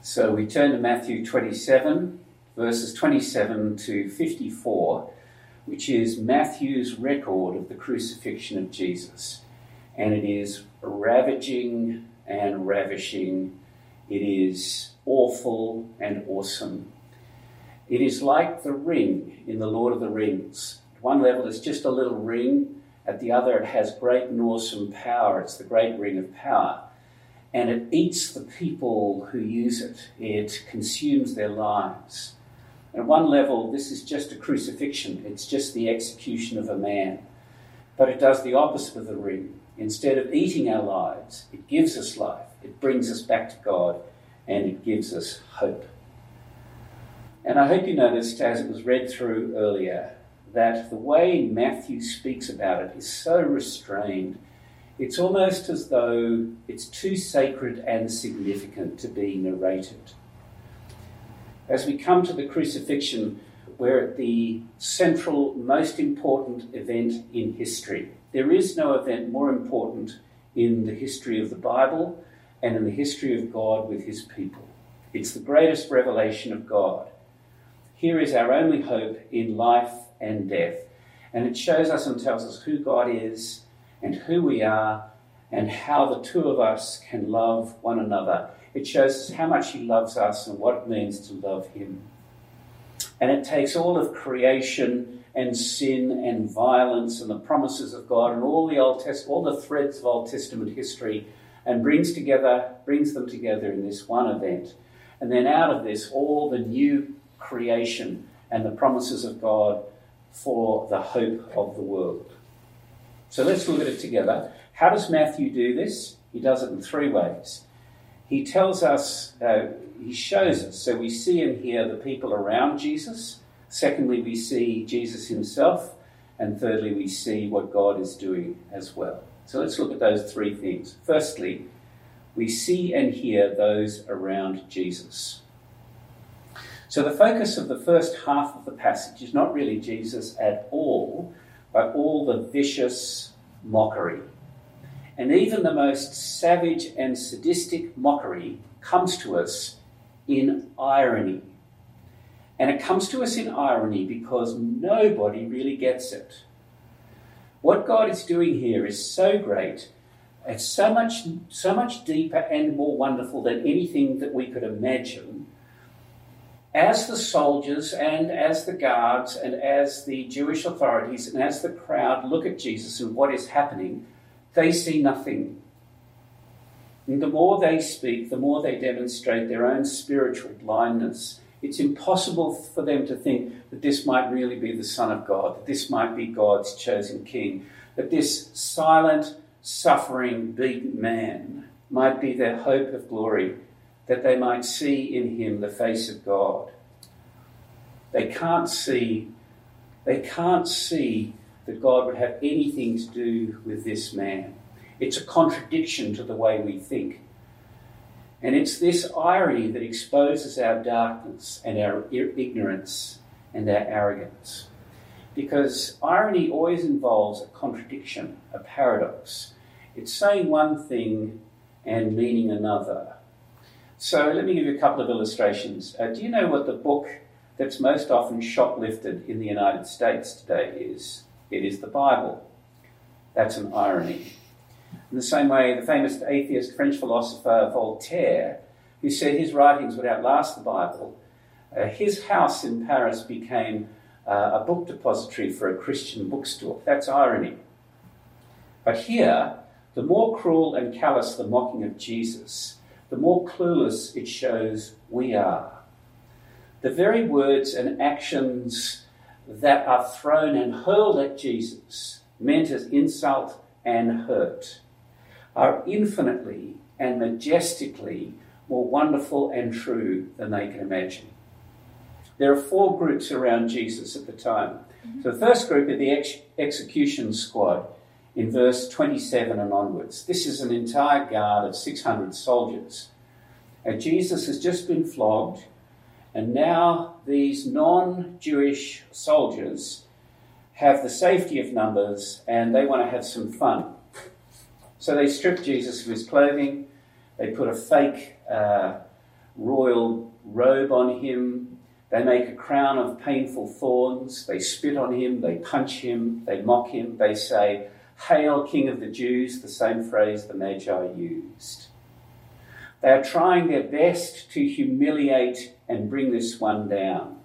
So we turn to Matthew 27, verses 27 to 54, which is Matthew's record of the crucifixion of Jesus. And it is ravaging and ravishing. It is awful and awesome. It is like the ring in the Lord of the Rings. At one level, it's just a little ring. At the other, it has great and awesome power. It's the great ring of power. And it eats the people who use it. It consumes their lives. At one level, this is just a crucifixion. It's just the execution of a man. But it does the opposite of the ring. Instead of eating our lives, it gives us life. It brings us back to God, and it gives us hope. And I hope you noticed, as it was read through earlier, that the way Matthew speaks about it is so restrained. It's almost as though it's too sacred and significant to be narrated. As we come to the crucifixion, we're at the central, most important event in history. There is no event more important in the history of the Bible and in the history of God with his people. It's the greatest revelation of God. Here is our only hope in life and death. And it shows us and tells us who God is and who we are and how the two of us can love one another. It shows us how much he loves us and what it means to love him. And it takes all of creation and sin and violence and the promises of God and all the threads of Old Testament history and brings them together in this one event. And then out of this, all the new creation and the promises of God for the hope of the world. So let's look at it together. How does Matthew do this? He does it in three ways. He tells us, he shows us, so we see and hear the people around Jesus. Secondly, we see Jesus himself. And thirdly, we see what God is doing as well. So let's look at those three things. Firstly, we see and hear those around Jesus. So the focus of the first half of the passage is not really Jesus at all, but all the vicious mockery. And even the most savage and sadistic mockery comes to us in irony. And it comes to us in irony because nobody really gets it. What God is doing here is so great. It's so much deeper and more wonderful than anything that we could imagine. As the soldiers and as the guards and as the Jewish authorities and as the crowd look at Jesus and what is happening, they see nothing. And the more they speak, the more they demonstrate their own spiritual blindness. It's impossible for them to think that this might really be the Son of God, that this might be God's chosen king, that this silent, suffering, beaten man might be their hope of glory, that they might see in him the face of God. They can't see that God would have anything to do with this man. It's a contradiction to the way we think. And it's this irony that exposes our darkness and our ignorance and our arrogance. Because irony always involves a contradiction, a paradox. It's saying one thing and meaning another. So let me give you a couple of illustrations. Do you know what the book that's most often shoplifted in the United States today is? It is the Bible. That's an irony. In the same way, the famous atheist French philosopher Voltaire, who said his writings would outlast the Bible, his house in Paris became a book depository for a Christian bookstore. That's irony. But here, the more cruel and callous the mocking of Jesus, the more clueless it shows we are. The very words and actions that are thrown and hurled at Jesus, meant as insult and hurt, are infinitely and majestically more wonderful and true than they can imagine. There are four groups around Jesus at the time. So the first group are the execution squad. In verse 27 and onwards. This is an entire guard of 600 soldiers. And Jesus has just been flogged, and now these non-Jewish soldiers have the safety of numbers, and they want to have some fun. So they strip Jesus of his clothing. They put a fake royal robe on him. They make a crown of painful thorns. They spit on him. They punch him. They mock him. They say, "Hail, King of the Jews," the same phrase the Magi used. They are trying their best to humiliate and bring this one down.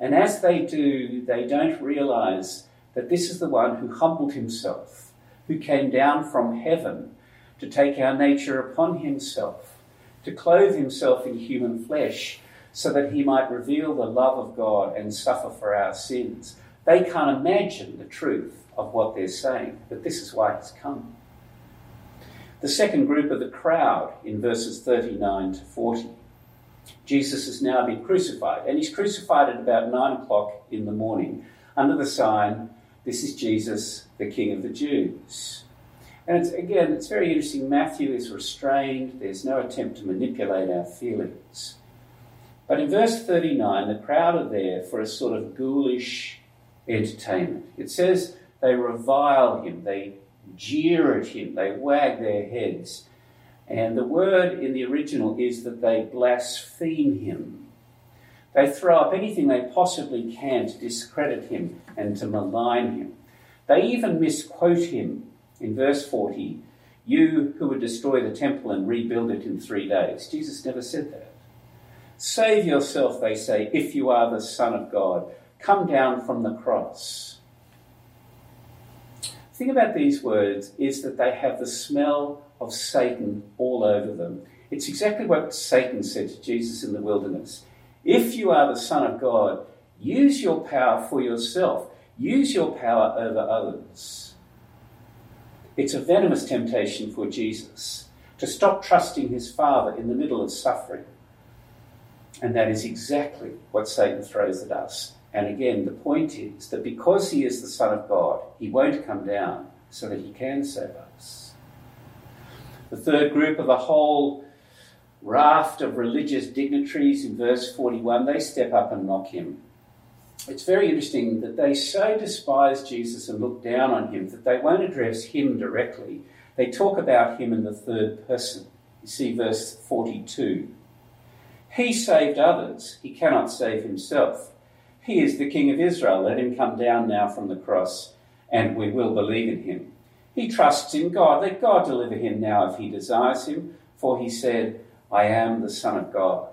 And as they do, they don't realize that this is the one who humbled himself, who came down from heaven to take our nature upon himself, to clothe himself in human flesh so that he might reveal the love of God and suffer for our sins. They can't imagine the truth of what they're saying, but this is why he's come. The second group are the crowd in verses 39 to 40. Jesus has now been crucified, and he's crucified at about 9 o'clock in the morning under the sign, "This is Jesus, the King of the Jews." And it's very interesting. Matthew is restrained. There's no attempt to manipulate our feelings. But in verse 39, the crowd are there for a sort of ghoulish entertainment. It says they revile him, they jeer at him, they wag their heads. And the word in the original is that they blaspheme him. They throw up anything they possibly can to discredit him and to malign him. They even misquote him in verse 40, "You who would destroy the temple and rebuild it in 3 days." Jesus never said that. "Save yourself," they say, "if you are the Son of God. Come down from the cross." The thing about these words is that they have the smell of Satan all over them. It's exactly what Satan said to Jesus in the wilderness. "If you are the Son of God, use your power for yourself. Use your power over others." It's a venomous temptation for Jesus to stop trusting his Father in the middle of suffering. And that is exactly what Satan throws at us. And again, the point is that because he is the Son of God, he won't come down so that he can save us. The third group of the whole raft of religious dignitaries in verse 41, they step up and mock him. It's very interesting that they so despise Jesus and look down on him that they won't address him directly. They talk about him in the third person. You see verse 42. "He saved others. He cannot save himself. He is the King of Israel. Let him come down now from the cross, and we will believe in him. He trusts in God. Let God deliver him now if he desires him, for he said, 'I am the Son of God.'"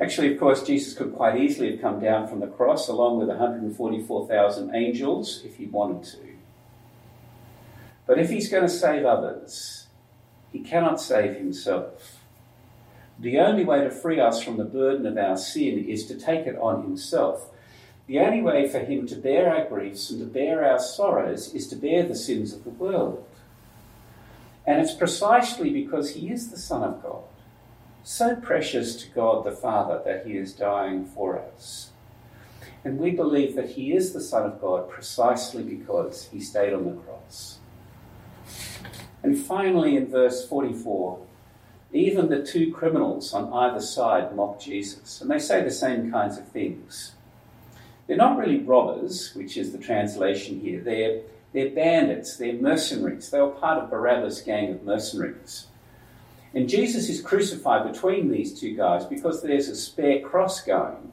Actually, of course, Jesus could quite easily have come down from the cross along with 144,000 angels if he wanted to. But if he's going to save others, he cannot save himself. The only way to free us from the burden of our sin is to take it on himself. The only way for him to bear our griefs and to bear our sorrows is to bear the sins of the world. And it's precisely because he is the Son of God, so precious to God the Father, that he is dying for us. And we believe that he is the Son of God precisely because he stayed on the cross. And finally, in verse 44, even the two criminals on either side mock Jesus, and they say the same kinds of things. They're not really robbers, which is the translation here. They're bandits, they're mercenaries. They were part of Barabbas' gang of mercenaries. And Jesus is crucified between these two guys because there's a spare cross going,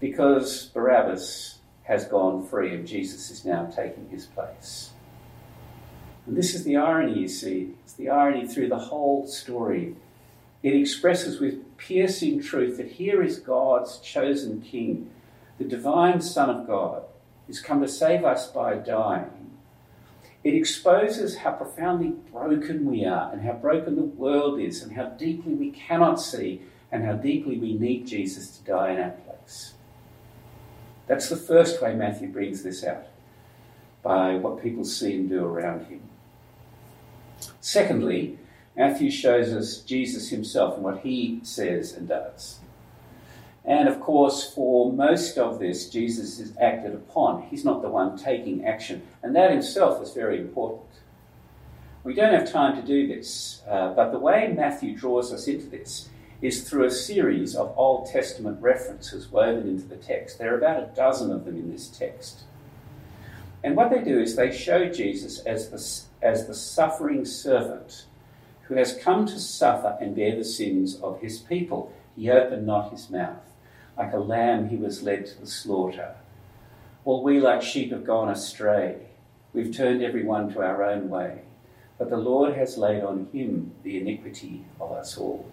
because Barabbas has gone free and Jesus is now taking his place. And this is the irony, you see. It's the irony through the whole story. It expresses with piercing truth that here is God's chosen King, the divine Son of God, who's come to save us by dying. It exposes how profoundly broken we are and how broken the world is and how deeply we cannot see and how deeply we need Jesus to die in our place. That's the first way Matthew brings this out, by what people see and do around him. Secondly, Matthew shows us Jesus himself and what he says and does. And of course, for most of this, Jesus is acted upon. He's not the one taking action. And that himself is very important. We don't have time to do this, but the way Matthew draws us into this is through a series of Old Testament references woven into the text. There are about a dozen of them in this text. And what they do is they show Jesus as the suffering servant who has come to suffer and bear the sins of his people. He opened not his mouth. Like a lamb he was led to the slaughter. While we like sheep have gone astray, we've turned everyone to our own way. But the Lord has laid on him the iniquity of us all.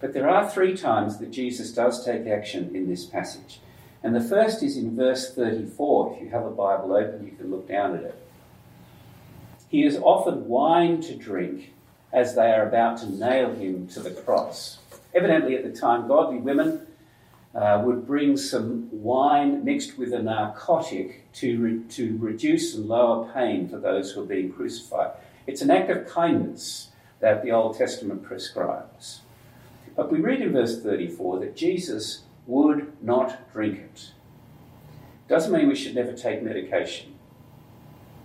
But there are three times that Jesus does take action in this passage. And the first is in verse 34. If you have a Bible open, you can look down at it. He is offered wine to drink as they are about to nail him to the cross. Evidently at the time, godly women would bring some wine mixed with a narcotic to reduce and lower pain for those who are being crucified. It's an act of kindness that the Old Testament prescribes. But we read in verse 34 that Jesus would not drink it. Doesn't mean we should never take medication.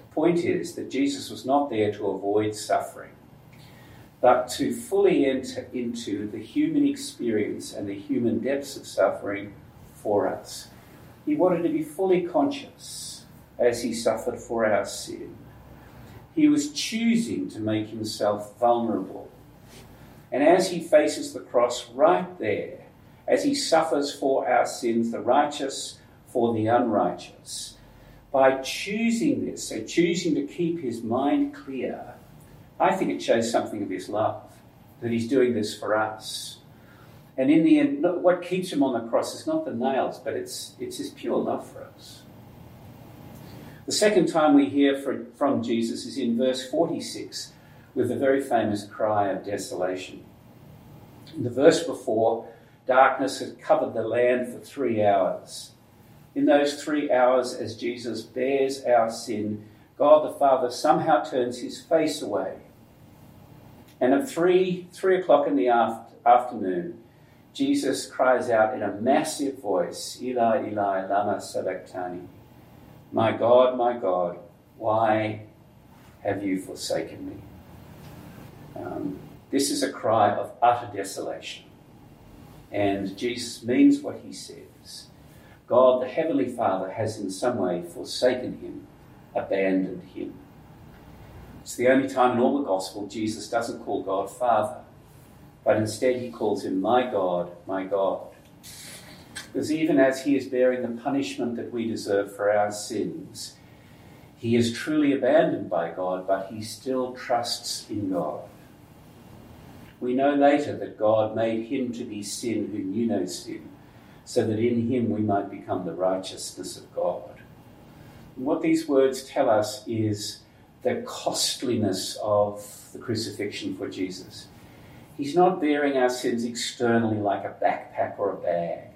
The point is that Jesus was not there to avoid suffering, but to fully enter into the human experience and the human depths of suffering for us. He wanted to be fully conscious as he suffered for our sin. He was choosing to make himself vulnerable. And as he faces the cross right there, as he suffers for our sins, the righteous for the unrighteous, by choosing this, so choosing to keep his mind clear, I think it shows something of his love, that he's doing this for us. And in the end, what keeps him on the cross is not the nails, but it's his pure love for us. The second time we hear from Jesus is in verse 46, with the very famous cry of desolation. In the verse before, darkness had covered the land for 3 hours. In those 3 hours, as Jesus bears our sin, God the Father somehow turns his face away. And at 3 o'clock in the afternoon, Jesus cries out in a massive voice, Eli, Eli, lama sabachthani. My God, why have you forsaken me? This is a cry of utter desolation. And Jesus means what he says. God, the Heavenly Father, has in some way forsaken him, abandoned him. It's the only time in all the gospel Jesus doesn't call God Father, but instead he calls him, my God, my God. Because even as he is bearing the punishment that we deserve for our sins, he is truly abandoned by God, but he still trusts in God. We know later that God made him to be sin who knew no sin, so that in him we might become the righteousness of God. And what these words tell us is the costliness of the crucifixion for Jesus. He's not bearing our sins externally like a backpack or a bag.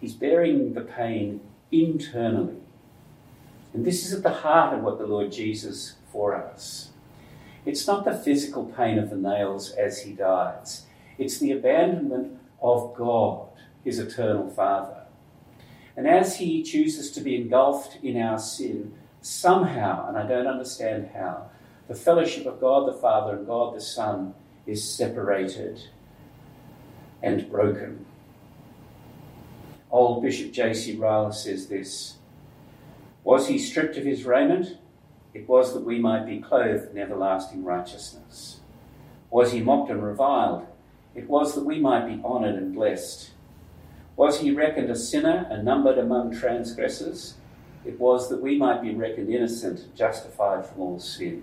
He's bearing the pain internally. And this is at the heart of what the Lord Jesus for us. It's not the physical pain of the nails as he dies. It's the abandonment of God, his eternal Father. And as he chooses to be engulfed in our sin, somehow, and I don't understand how, the fellowship of God the Father and God the Son is separated and broken. Old Bishop J.C. Ryle says this, was he stripped of his raiment? It was that we might be clothed in everlasting righteousness. Was he mocked and reviled? It was that we might be honoured and blessed. Was he reckoned a sinner and numbered among transgressors? It was that we might be reckoned innocent and justified from all sin.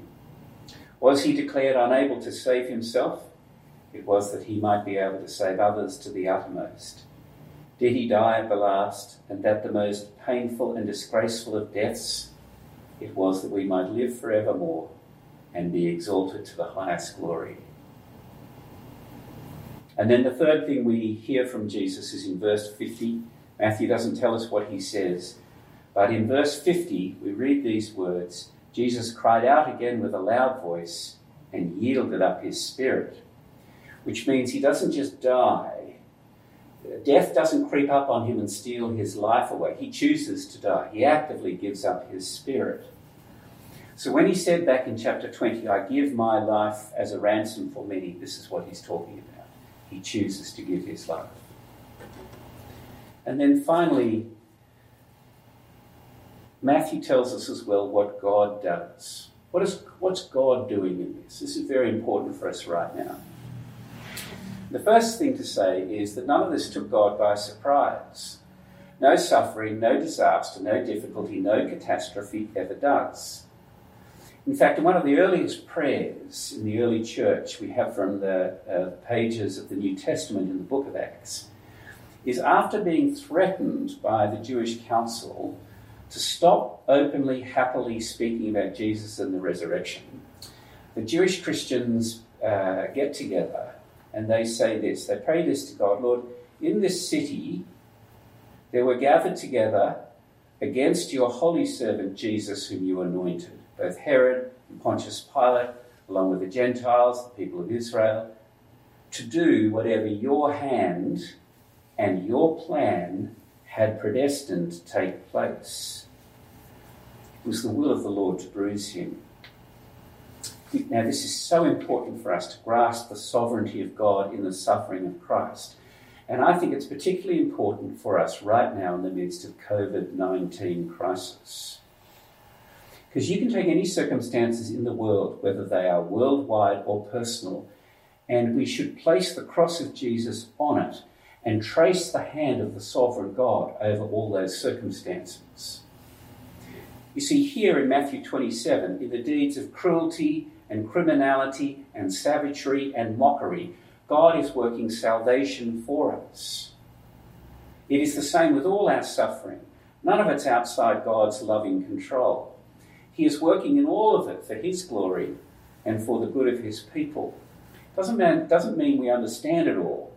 Was he declared unable to save himself? It was that he might be able to save others to the uttermost. Did he die at the last, and that the most painful and disgraceful of deaths? It was that we might live forevermore and be exalted to the highest glory. And then the third thing we hear from Jesus is in verse 50. Matthew doesn't tell us what he says, but in verse 50 we read these words, Jesus cried out again with a loud voice and yielded up his spirit, which means he doesn't just die. Death doesn't creep up on him and steal his life away. He chooses to die. He actively gives up his spirit. So when he said back in chapter 20, I give my life as a ransom for many, this is what he's talking about. He chooses to give his life. And then finally, Matthew tells us as well what God does. What's God doing in this? This is very important for us right now. The first thing to say is that none of this took God by surprise. No suffering, no disaster, no difficulty, no catastrophe ever does. In fact, in one of the earliest prayers in the early church we have from the pages of the New Testament in the book of Acts, is after being threatened by the Jewish council to stop openly, happily speaking about Jesus and the resurrection, the Jewish Christians get together and they say this, they pray this to God, Lord, in this city there were gathered together against your holy servant Jesus whom you anointed, both Herod and Pontius Pilate, along with the Gentiles, the people of Israel, to do whatever your hand and your plan had predestined to take place. It was the will of the Lord to bruise him. Now, this is so important for us to grasp the sovereignty of God in the suffering of Christ. And I think it's particularly important for us right now in the midst of COVID-19 crisis. Because you can take any circumstances in the world, whether they are worldwide or personal, and we should place the cross of Jesus on it and trace the hand of the sovereign God over all those circumstances. You see, here in Matthew 27, in the deeds of cruelty and criminality and savagery and mockery, God is working salvation for us. It is the same with all our suffering. None of it's outside God's loving control. He is working in all of it for his glory and for the good of his people. Doesn't mean we understand it all.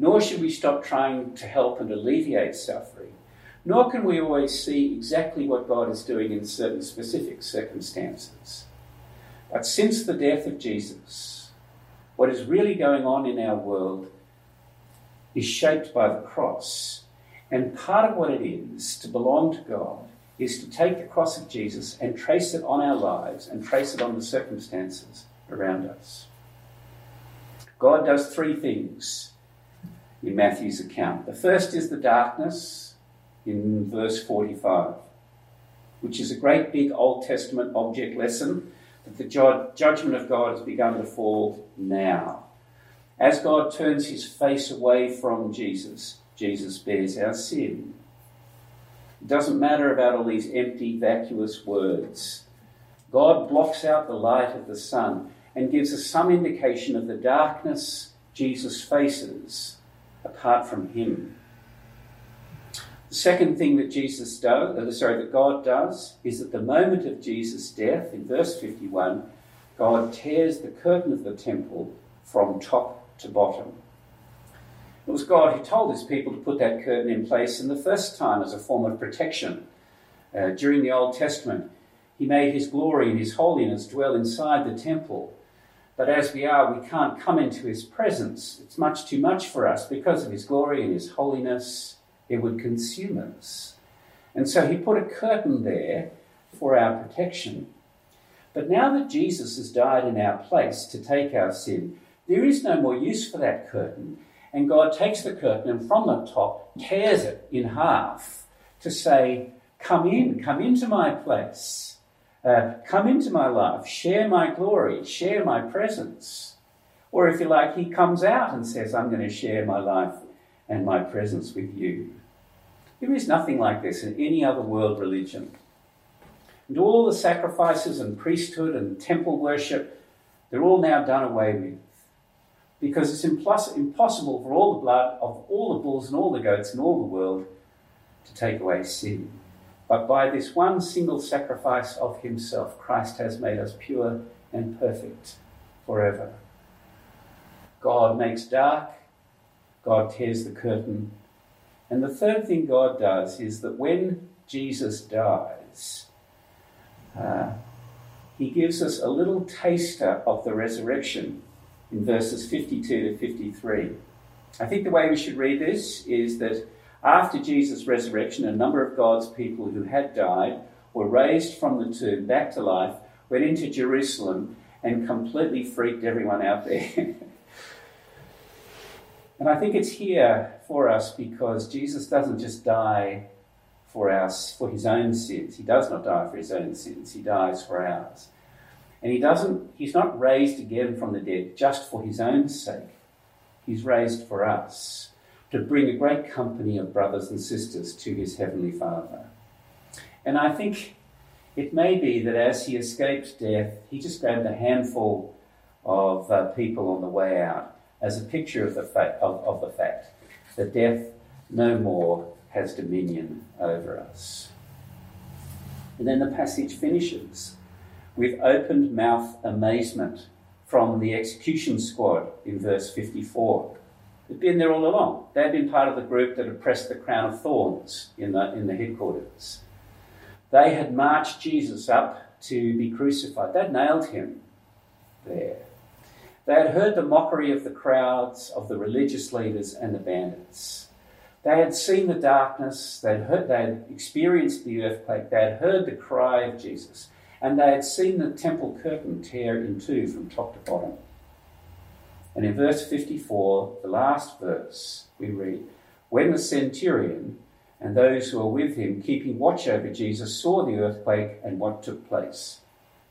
Nor should we stop trying to help and alleviate suffering. Nor can we always see exactly what God is doing in certain specific circumstances. But since the death of Jesus, what is really going on in our world is shaped by the cross. And part of what it is to belong to God is to take the cross of Jesus and trace it on our lives and trace it on the circumstances around us. God does three things in Matthew's account. The first is the darkness in verse 45, which is a great big Old Testament object lesson that the judgment of God has begun to fall now. As God turns his face away from Jesus, Jesus bears our sin. It doesn't matter about all these empty, vacuous words. God blocks out the light of the sun and gives us some indication of the darkness Jesus faces apart from him. The second thing that God does is at the moment of Jesus' death, in verse 51, God tears the curtain of the temple from top to bottom. It was God who told his people to put that curtain in place in the first time as a form of protection. During the Old Testament, he made his glory and his holiness dwell inside the temple. But as we are, we can't come into his presence. It's much too much for us. Because of his glory and his holiness, it would consume us. And so he put a curtain there for our protection. But now that Jesus has died in our place to take our sin, there is no more use for that curtain. And God takes the curtain and from the top tears it in half to say, come into my place. Come into my life, share my glory, share my presence. Or if you like, he comes out and says, I'm going to share my life and my presence with you. There is nothing like this in any other world religion. And all the sacrifices and priesthood and temple worship, they're all now done away with. Because it's impossible for all the blood of all the bulls and all the goats in all the world to take away sin. But by this one single sacrifice of himself, Christ has made us pure and perfect forever. God makes dark, God tears the curtain. And the third thing God does is that when Jesus dies, he gives us a little taster of the resurrection in verses 52 to 53. I think the way we should read this is that after Jesus' resurrection, a number of God's people who had died were raised from the tomb back to life, went into Jerusalem and completely freaked everyone out there. And I think it's here for us because Jesus doesn't just die for his own sins. He does not die for his own sins. He dies for ours. And he's not raised again from the dead just for his own sake. He's raised for us, to bring a great company of brothers and sisters to his heavenly Father. And I think it may be that as he escaped death, he just grabbed a handful of people on the way out as a picture of the fact that death no more has dominion over us. And then the passage finishes with open mouth amazement from the execution squad in verse 54. They'd been there all along. They'd been part of the group that had pressed the crown of thorns in the headquarters. They had marched Jesus up to be crucified. They'd nailed him there. They had heard the mockery of the crowds, of the religious leaders and the bandits. They had seen the darkness. They had experienced the earthquake. They had heard the cry of Jesus. And they had seen the temple curtain tear in two from top to bottom. And in verse 54, the last verse, we read, "When the centurion and those who were with him, keeping watch over Jesus, saw the earthquake and what took place,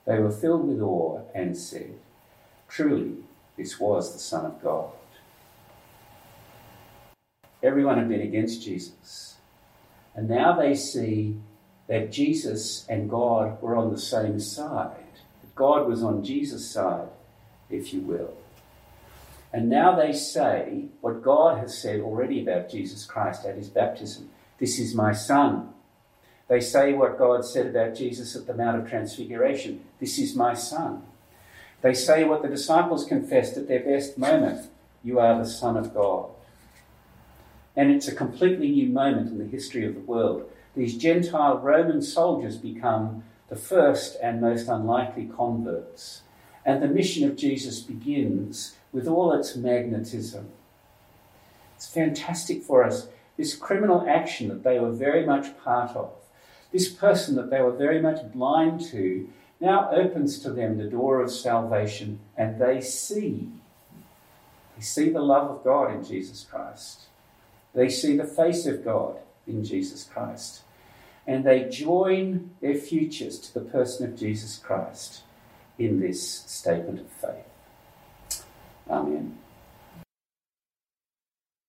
they were filled with awe and said, 'Truly, this was the Son of God.'" Everyone had been against Jesus. And now they see that Jesus and God were on the same side. That God was on Jesus' side, if you will. And now they say what God has said already about Jesus Christ at his baptism. "This is my Son." They say what God said about Jesus at the Mount of Transfiguration. "This is my Son." They say what the disciples confessed at their best moment. "You are the Son of God." And it's a completely new moment in the history of the world. These Gentile Roman soldiers become the first and most unlikely converts. And the mission of Jesus begins with all its magnetism. It's fantastic for us. This criminal action that they were very much part of, this person that they were very much blind to, now opens to them the door of salvation, and they see. They see the love of God in Jesus Christ. They see the face of God in Jesus Christ. And they join their futures to the person of Jesus Christ in this statement of faith. Amen.